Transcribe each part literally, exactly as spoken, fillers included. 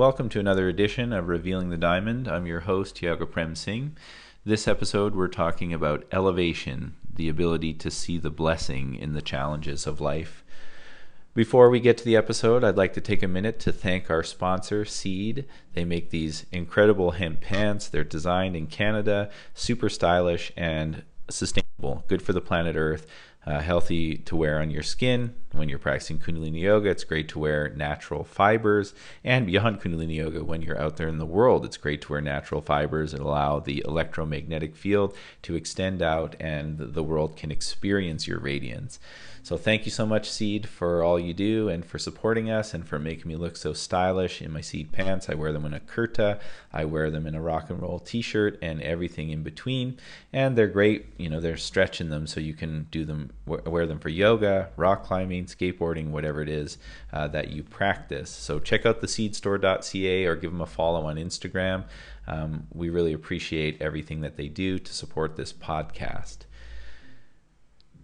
Welcome to another edition of Revealing the Diamond. I'm your host, Tiaga Prem Singh. This episode, we're talking about elevation, the ability to see the blessing in the challenges of life. Before we get to the episode, I'd like to take a minute to thank our sponsor, Seed. They make these incredible hemp pants. They're designed in Canada, super stylish and sustainable, good for the planet Earth, uh, healthy to wear on your skin. When you're practicing Kundalini Yoga, it's great to wear natural fibers. And beyond Kundalini Yoga, when you're out there in the world, it's great to wear natural fibers and allow the electromagnetic field to extend out and the world can experience your radiance. So thank you so much, Seed, for all you do and for supporting us and for making me look so stylish in my Seed pants. I wear them in a kurta, I wear them in a rock and roll t-shirt, and everything in between. And they're great, you know, they're stretching them so you can do them, wear them for yoga, rock climbing, skateboarding, whatever it is uh, that you practice. So check out the seed store dot c a or give them a follow on Instagram. Um, we really appreciate everything that they do to support this podcast.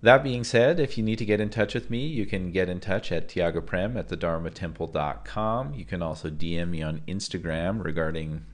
That being said, if you need to get in touch with me, you can get in touch at tiaga prem at the dharma temple dot com. You can also D M me on Instagram regarding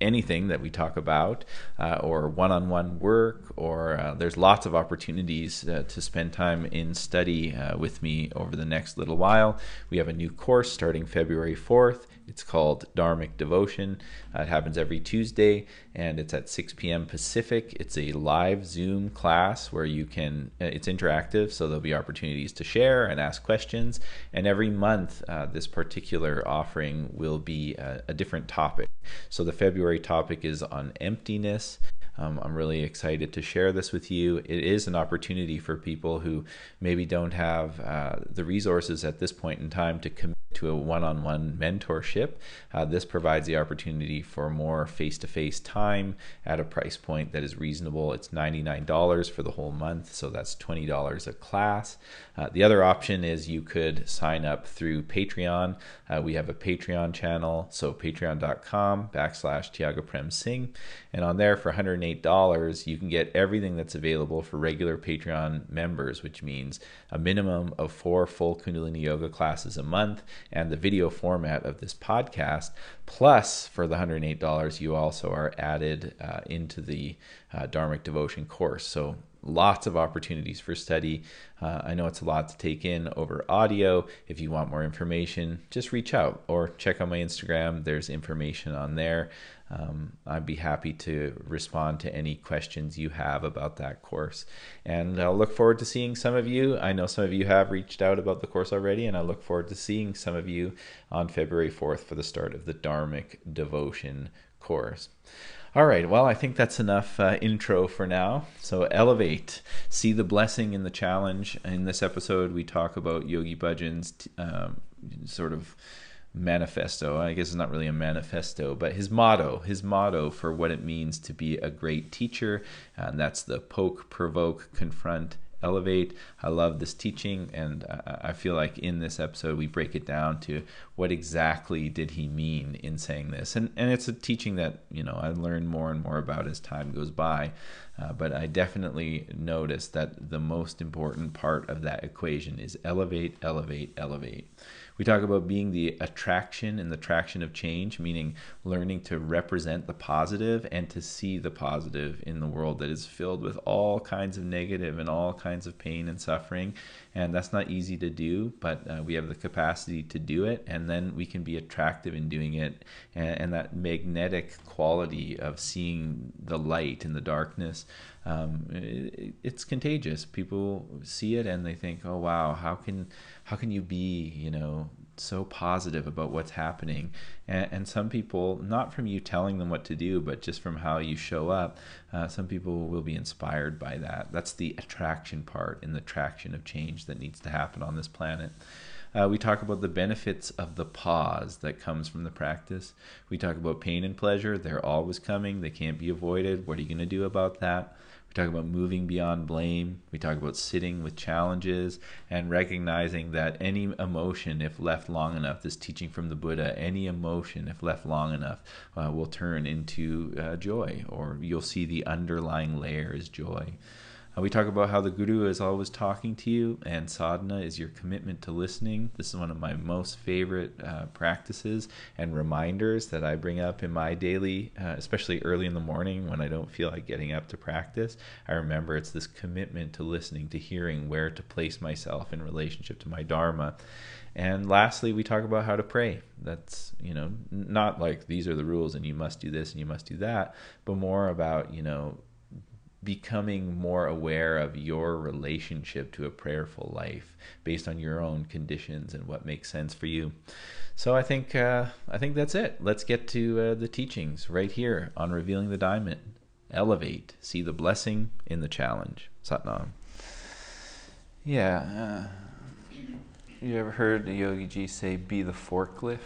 anything that we talk about, uh, or one-on-one work, or uh, there's lots of opportunities uh, to spend time in study uh, with me over the next little while. We have a new course starting February fourth. It's called Dharmic Devotion. Uh, it happens every Tuesday, and it's at six p m Pacific. It's a live Zoom class where you can, it's interactive, so there'll be opportunities to share and ask questions. And every month, uh, this particular offering will be a, a different topic. So the February topic is on emptiness. Um, I'm really excited to share this with you. It is an opportunity for people who maybe don't have uh, the resources at this point in time to commit to a one-on-one mentorship. Uh, this provides the opportunity for more face-to-face time at a price point that is reasonable. It's ninety-nine dollars for the whole month, so that's twenty dollars a class. Uh, the other option is you could sign up through Patreon. Uh, we have a Patreon channel, so patreon.com backslash Tiaga Prem Singh. And on there for one hundred eight dollars, you can get everything that's available for regular Patreon members, which means a minimum of four full Kundalini Yoga classes a month and the video format of this podcast. Plus, for the one hundred eight dollars, you also are added uh, into the uh, Dharmic Devotion course. So lots of opportunities for study. Uh, I know it's a lot to take in over audio. If you want more information, just reach out or check on my Instagram. There's information on there. Um, I'd be happy to respond to any questions you have about that course. And I'll look forward to seeing some of you. I know some of you have reached out about the course already, and I look forward to seeing some of you on February fourth for the start of the Dharmic Devotion course. All right, well, I think that's enough uh, intro for now. So elevate, see the blessing in the challenge. In this episode, we talk about Yogi Bhajan's t- um, sort of manifesto. I guess it's not really a manifesto, but his motto, his motto for what it means to be a great teacher, and that's the poke, provoke, confront, elevate. I love this teaching, and I feel like in this episode we break it down to what exactly did he mean in saying this. And and it's a teaching that, you know, I learn more and more about as time goes by, uh, but I definitely noticed that the most important part of that equation is elevate, elevate, elevate. We talk about being the attraction and the traction of change, meaning learning to represent the positive and to see the positive in the world that is filled with all kinds of negative and all kinds of pain and suffering. And that's not easy to do, but uh, we have the capacity to do it, and then we can be attractive in doing it. And, and that magnetic quality of seeing the light in the darkness, um, it, it's contagious. People see it and they think, oh, wow, how can how can you be, you know, so positive about what's happening? And, and some people, not from you telling them what to do, but just from how you show up, uh, some people will be inspired by that. That's the attraction part and the traction of change that needs to happen on this planet. Uh, we talk about the benefits of the pause that comes from the practice. We talk about pain and pleasure. They're always coming. They can't be avoided. What are you going to do about that? We talk about moving beyond blame. We talk about sitting with challenges and recognizing that any emotion, if left long enough, this teaching from the Buddha, any emotion, if left long enough, uh, will turn into uh, joy, or you'll see the underlying layer is joy. Uh, we talk about how the guru is always talking to you, and sadhana is your commitment to listening. This is one of my most favorite uh, practices and reminders that I bring up in my daily, uh, especially early in the morning when I don't feel like getting up to practice. I remember it's this commitment to listening, to hearing where to place myself in relationship to my dharma. And lastly, we talk about how to pray. That's, you know, not like these are the rules and you must do this and you must do that, but more about, you know, becoming more aware of your relationship to a prayerful life based on your own conditions and what makes sense for you. So I think uh, I think that's it. Let's get to uh, the teachings right here on Revealing the Diamond. Elevate. See the blessing in the challenge. Satnam. Yeah. Uh, you ever heard a Yogi Ji say, be the forklift?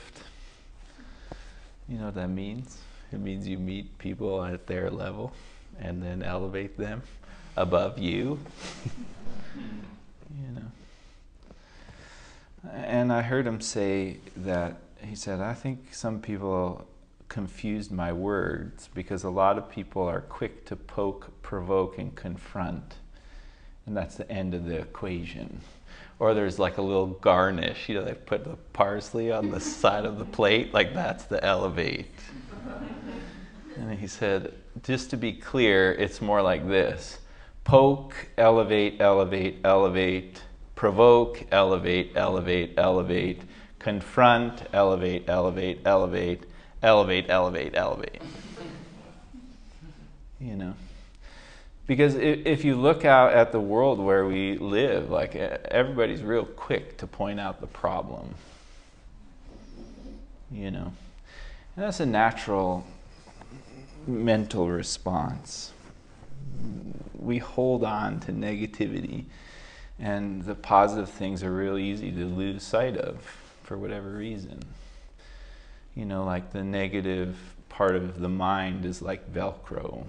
You know what that means? It means you meet people at their level and then elevate them above you. You know. And I heard him say that, he said, I think some people confused my words because a lot of people are quick to poke, provoke, and confront. And that's the end of the equation. Or there's like a little garnish, you know, they put the parsley on the side of the plate, like that's the elevate. And he said, just to be clear, it's more like this. Poke, elevate, elevate, elevate. Provoke, elevate, elevate, elevate. Confront, elevate, elevate, elevate. Elevate, elevate, elevate. You know? Because if, if you look out at the world where we live, like everybody's real quick to point out the problem. You know? And that's a natural mental response. We hold on to negativity, and the positive things are real easy to lose sight of for whatever reason. You know, like the negative part of the mind is like Velcro,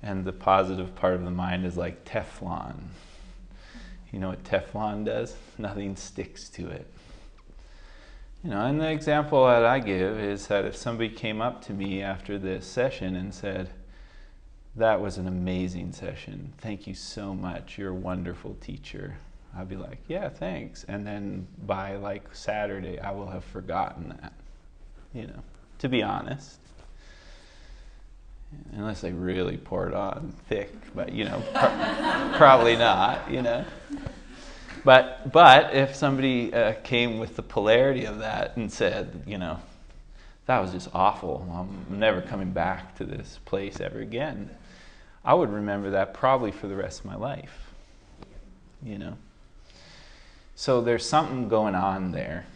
and the positive part of the mind is like Teflon. You know what Teflon does? Nothing sticks to it. You know, and the example that I give is that if somebody came up to me after this session and said, that was an amazing session. Thank you so much. You're a wonderful teacher. I'll be like, yeah, thanks. And then by like Saturday, I will have forgotten that, you know, to be honest. Unless they really poured on thick, but, you know, pro- probably not, you know. But but if somebody uh, came with the polarity of that and said, you know, that was just awful, I'm never coming back to this place ever again, I would remember that probably for the rest of my life, you know. So there's something going on there.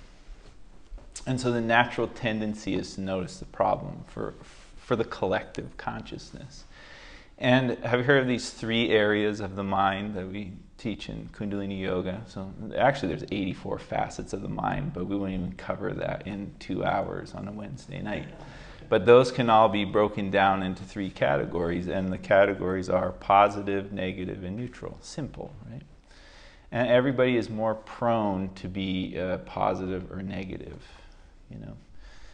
And so the natural tendency is to notice the problem for, for the collective consciousness. And have you heard of these three areas of the mind that we teach in Kundalini Yoga? So actually there's eighty-four facets of the mind, but we won't even cover that in two hours on a Wednesday night. But those can all be broken down into three categories, and the categories are positive, negative, and neutral. Simple, right? And everybody is more prone to be uh, positive or negative, you know.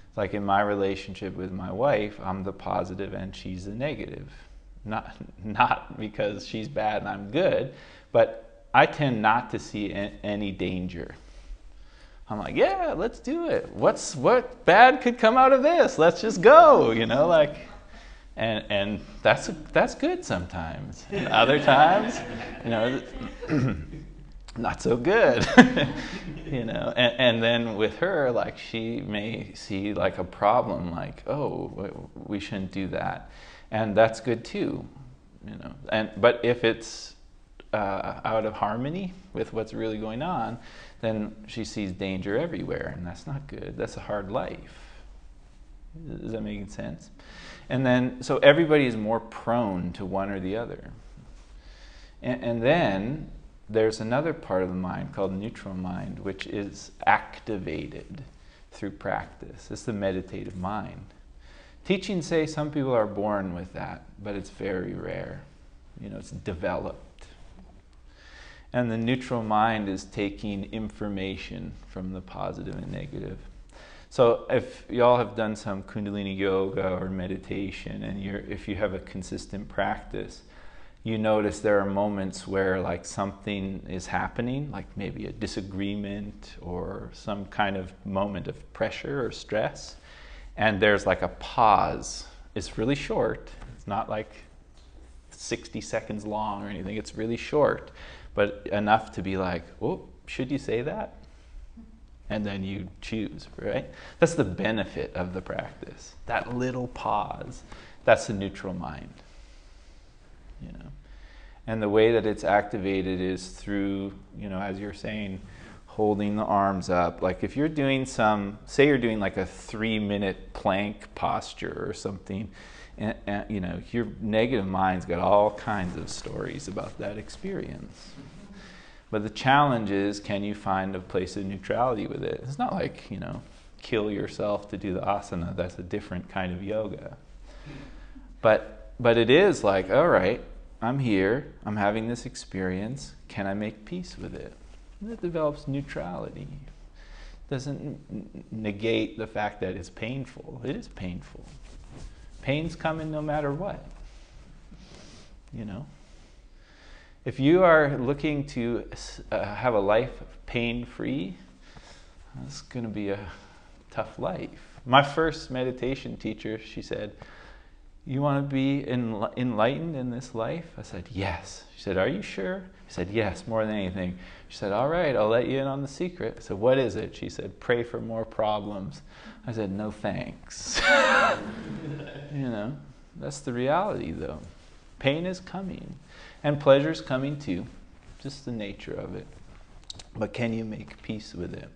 It's like in my relationship with my wife, I'm the positive and she's the negative. Not not because she's bad and I'm good, but I tend not to see any danger. I'm like, yeah, let's do it. What's what bad could come out of this? Let's just go, you know, like, and and that's that's good sometimes. And other times, you know, not so good, you know. And, and then with her, like, she may see like a problem, like, oh, we shouldn't do that. And that's good too, you know. And but if it's uh, out of harmony with what's really going on, then she sees danger everywhere, and that's not good. That's a hard life. Is that making sense? And then, so everybody is more prone to one or the other. And, and then there's another part of the mind called neutral mind, which is activated through practice. It's the meditative mind. Teachings say some people are born with that, but it's very rare. You know, it's developed. And the neutral mind is taking information from the positive and negative. So if y'all have done some Kundalini Yoga or meditation, and you're, if you have a consistent practice, you notice there are moments where like something is happening, like maybe a disagreement or some kind of moment of pressure or stress, and there's like a pause. It's really short. It's not like sixty seconds long or anything. It's really short, but enough to be like, oh, should you say that? And then you choose, right? That's the benefit of the practice. That little pause, that's the neutral mind, you know? And the way that it's activated is through, you know, as you're saying, holding the arms up. Like if you're doing some, say you're doing like a three minute plank posture or something, and, and you know, your negative mind's got all kinds of stories about that experience. But the challenge is, can you find a place of neutrality with it? It's not like, you know, kill yourself to do the asana. That's a different kind of yoga. But, but it is like, all right, I'm here. I'm having this experience. Can I make peace with it? And it develops neutrality. It doesn't negate the fact that it's painful. It is painful. Pain's coming no matter what, you know. If you are looking to uh, have a life of pain-free, it's going to be a tough life. My first meditation teacher, she said, you want to be enl- enlightened in this life? I said, yes. She said, are you sure? I said, yes, more than anything. She said, all right, I'll let you in on the secret. I said, what is it? She said, pray for more problems. I said, no thanks. You know, that's the reality, though. Pain is coming. And pleasure's coming too, just the nature of it. But can you make peace with it?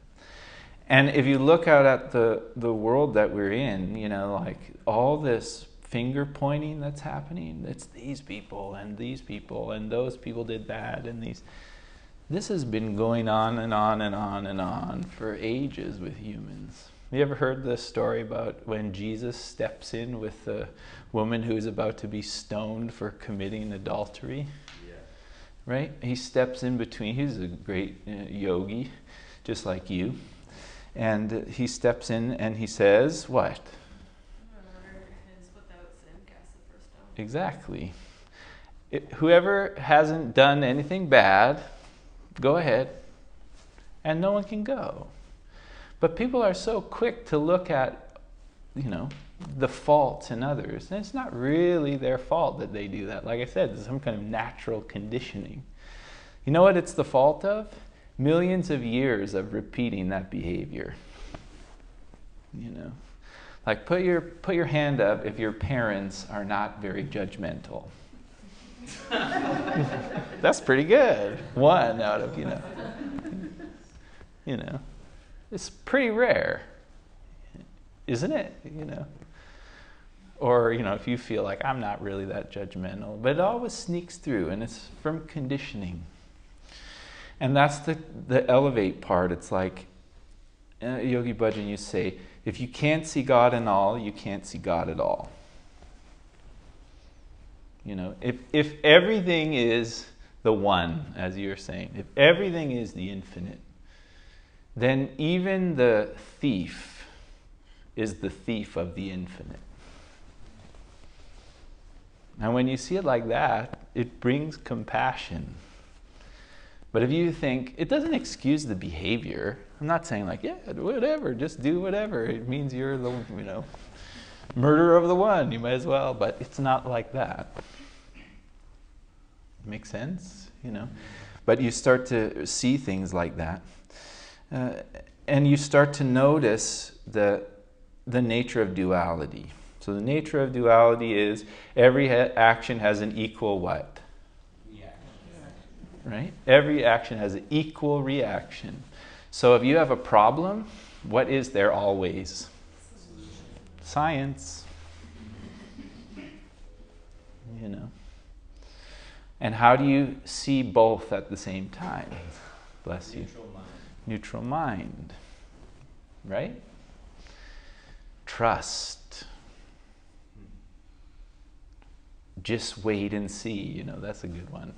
And if you look out at the, the world that we're in, you know, like all this finger pointing that's happening, it's these people and these people and those people did that and these. This has been going on and on and on and on for ages with humans. You ever heard the story about when Jesus steps in with the woman who is about to be stoned for committing adultery? Yeah. Right? He steps in between. He's a great uh, yogi, just like you. And he steps in and he says, what? Whoever is without sin casts the first stone. Exactly. It, whoever hasn't done anything bad, go ahead. And no one can go. But people are so quick to look at, you know, the faults in others. And it's not really their fault that they do that. Like I said, there's some kind of natural conditioning. You know what it's the fault of? Millions of years of repeating that behavior. You know, like put your, put your hand up if your parents are not very judgmental. That's pretty good. One out of, you know, you know. It's pretty rare, isn't it? You know, or you know, if you feel like I'm not really that judgmental, but it always sneaks through, and it's from conditioning. And that's the the elevate part. It's like uh, Yogi Bhajan used to say, if you can't see God in all, you can't see God at all. You know, if if everything is the one, as you were saying, if everything is the infinite, then even the thief is the thief of the infinite. And when you see it like that, it brings compassion. But if you think, it doesn't excuse the behavior. I'm not saying like, yeah, whatever, just do whatever. It means you're the, you know, murderer of the one, you might as well. But it's not like that. Makes sense, you know? But you start to see things like that. Uh, and you start to notice the, the nature of duality. So the nature of duality is every ha- action has an equal what? Yeah. Right? Every action has an equal reaction. So if you have a problem, what is there always? Solution. Science. You know. And how do you see both at the same time? Bless you. Neutral mind, right? Trust. Just wait and see, you know, that's a good one.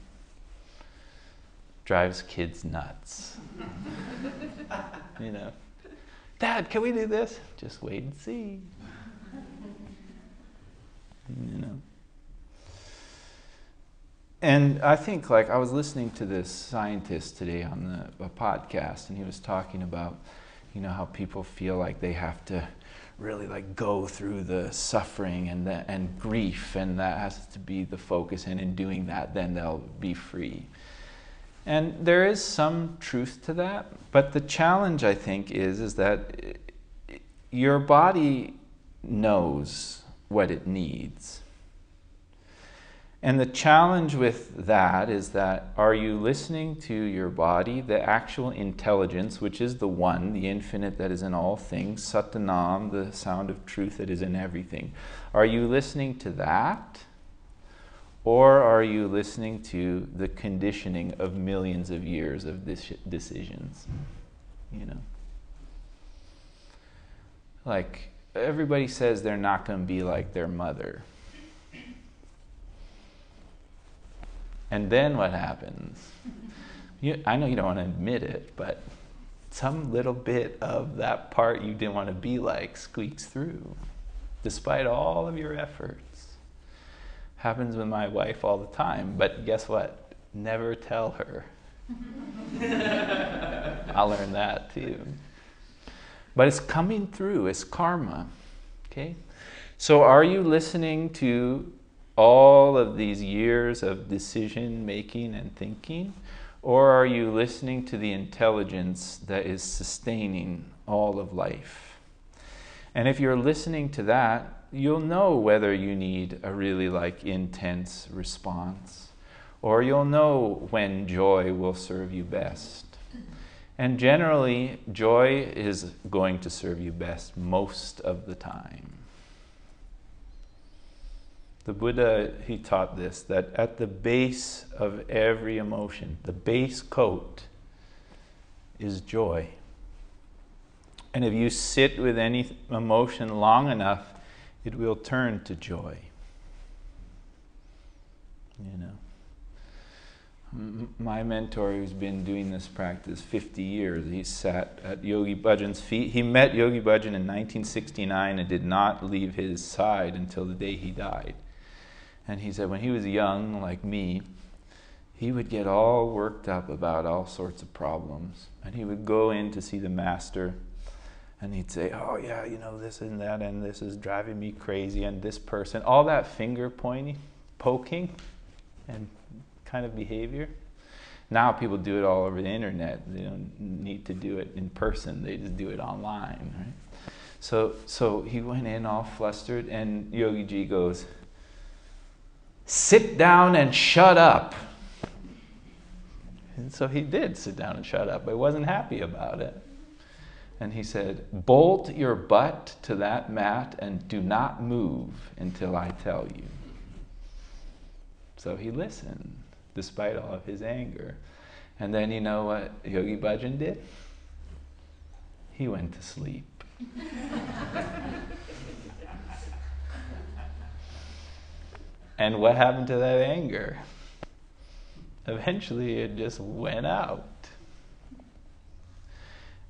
Drives kids nuts. You know, Dad, can we do this? Just wait and see. You know. And I think, like, I was listening to this scientist today on the a podcast, and he was talking about, you know, how people feel like they have to really, like, go through the suffering and the, and grief, and that has to be the focus, and in doing that, then they'll be free. And there is some truth to that, but the challenge, I think, is, is that it, your body knows what it needs. And the challenge with that is that, are you listening to your body, the actual intelligence, which is the one, the infinite that is in all things, Sat-Nam, the sound of truth that is in everything? Are you listening to that? Or are you listening to the conditioning of millions of years of decisions? You know? Like, everybody says they're not going to be like their mother. And then what happens? You, I know you don't want to admit it, but some little bit of that part you didn't want to be like squeaks through, despite all of your efforts. Happens with my wife all the time, but guess what? Never tell her. I learned that too. But it's coming through, it's karma, okay? So are you listening to all of these years of decision making and thinking, or are you listening to the intelligence that is sustaining all of life? And if you're listening to that, you'll know whether you need a really like intense response, or you'll know when joy will serve you best. And generally, joy is going to serve you best most of the time. The Buddha, he taught this, that at the base of every emotion, the base coat is joy. And if you sit with any emotion long enough, it will turn to joy. You know. M- my mentor, who's been doing this practice fifty years, he sat at Yogi Bhajan's feet. He met Yogi Bhajan in nineteen sixty-nine and did not leave his side until the day he died. And he said when he was young, like me, he would get all worked up about all sorts of problems. And he would go in to see the master, and he'd say, oh yeah, you know, this and that, and this is driving me crazy, and this person, all that finger pointing, poking, and kind of behavior. Now people do it all over the internet. They don't need to do it in person. They just do it online, right? So, so he went in all flustered, and Yogi-ji goes, sit down and shut up. And so he did sit down and shut up, but he wasn't happy about it. And he said, bolt your butt to that mat and do not move until I tell you. So he listened, despite all of his anger. And then you know what Yogi Bhajan did? He went to sleep. And what happened to that anger? Eventually it just went out.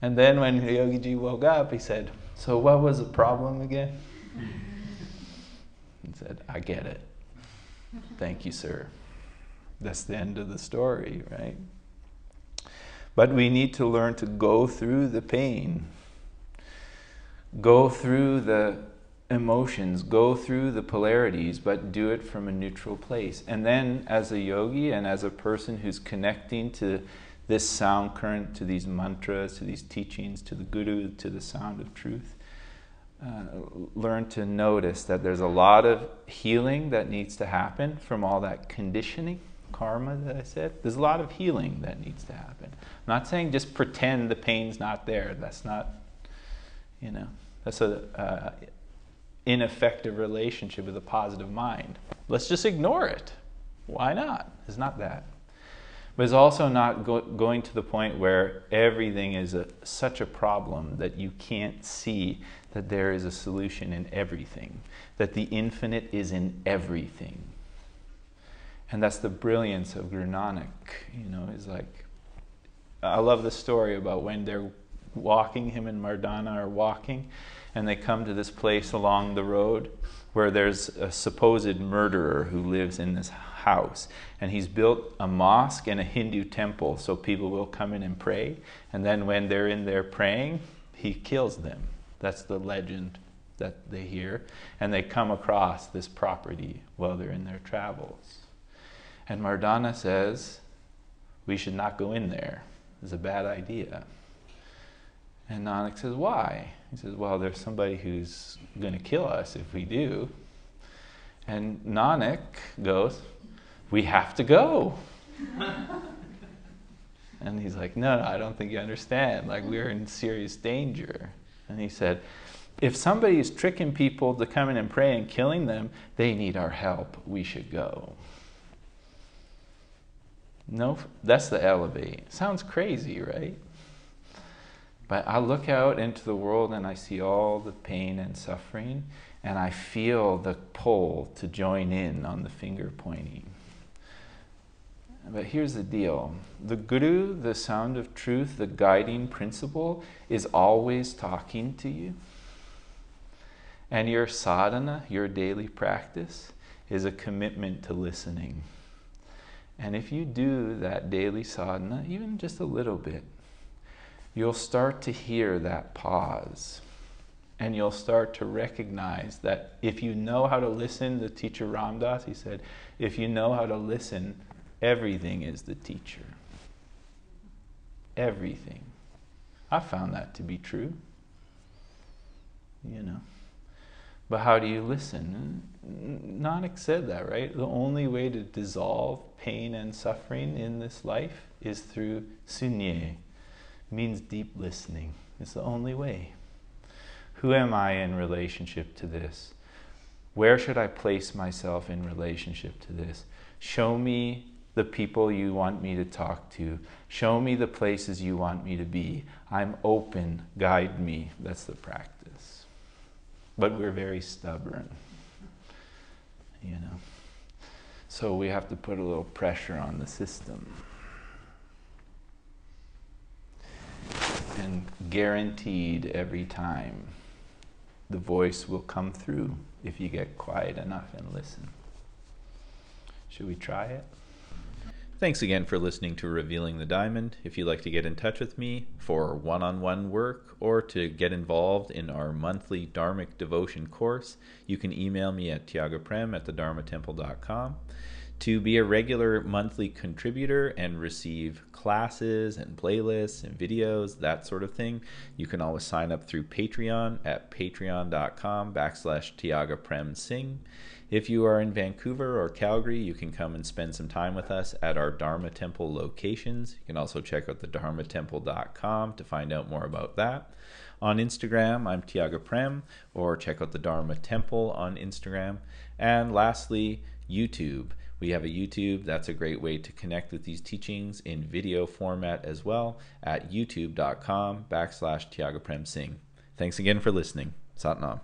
And then when Yogi-ji woke up, he said, so what was the problem again? He said, I get it. Thank you, sir. That's the end of the story, right? But we need to learn to go through the pain, go through the emotions, go through the polarities, but do it from a neutral place. And then as a yogi and as a person who's connecting to this sound current, to these mantras, to these teachings, to the guru, to the sound of truth, uh, learn to notice that there's a lot of healing that needs to happen from all that conditioning, karma that I said. There's a lot of healing that needs to happen. I'm not saying just pretend the pain's not there. That's not, you know, that's an uh, ineffective relationship with a positive mind. Let's just ignore it. Why not? It's not that. But it's also not go going to the point where everything is a, such a problem that you can't see that there is a solution in everything, that the infinite is in everything. And that's the brilliance of Guru Nanak, you know, is like, I love the story about when they're walking, him and Mardana are walking, and they come to this place along the road where there's a supposed murderer who lives in this house, and he's built a mosque and a Hindu temple so people will come in and pray, and then when they're in there praying, he kills them. That's the legend that they hear, and they come across this property while they're in their travels. And Mardana says, we should not go in there. It's a bad idea. And Nanak says, why? He says, well, there's somebody who's going to kill us if we do. And Nanak goes, we have to go. And he's like, no, no, I don't think you understand. Like, we're in serious danger. And he said, if somebody is tricking people to come in and pray and killing them, they need our help. We should go. No, that's the elevate. Sounds crazy, right? But I look out into the world and I see all the pain and suffering, and I feel the pull to join in on the finger pointing. But here's the deal. The Guru, the sound of truth, the guiding principle, is always talking to you. And your sadhana, your daily practice, is a commitment to listening. And if you do that daily sadhana, even just a little bit, you'll start to hear that pause. And you'll start to recognize that if you know how to listen, the teacher Ramdas, he said, if you know how to listen, everything is the teacher. Everything. I found that to be true. You know. But how do you listen? Nanak said that, right? The only way to dissolve pain and suffering in this life is through sunye. Means deep listening. It's the only way. Who am I in relationship to this? Where should I place myself in relationship to this? Show me the people you want me to talk to. Show me the places you want me to be. I'm open. Guide me. That's the practice. But we're very stubborn. You know. So we have to put a little pressure on the system. And guaranteed every time the voice will come through if you get quiet enough and listen. Should we try it? Thanks again for listening to Revealing the Diamond. If you'd like to get in touch with me for one-on-one work or to get involved in our monthly Dharmic Devotion course, you can email me at tiaga prem at the dharma temple dot com. To be a regular monthly contributor and receive classes and playlists and videos, that sort of thing, you can always sign up through Patreon at patreon dot com backslash Tiaga Prem Singh. If you are in Vancouver or Calgary, you can come and spend some time with us at our Dharma Temple locations. You can also check out the dharma temple dot com to find out more about that. On Instagram, I'm Tiaga Prem, or check out the Dharma Temple on Instagram. And lastly, YouTube. We have a YouTube. That's a great way to connect with these teachings in video format as well at youtube dot com backslash Tiaga Prem Singh. Thanks again for listening. Sat Nam.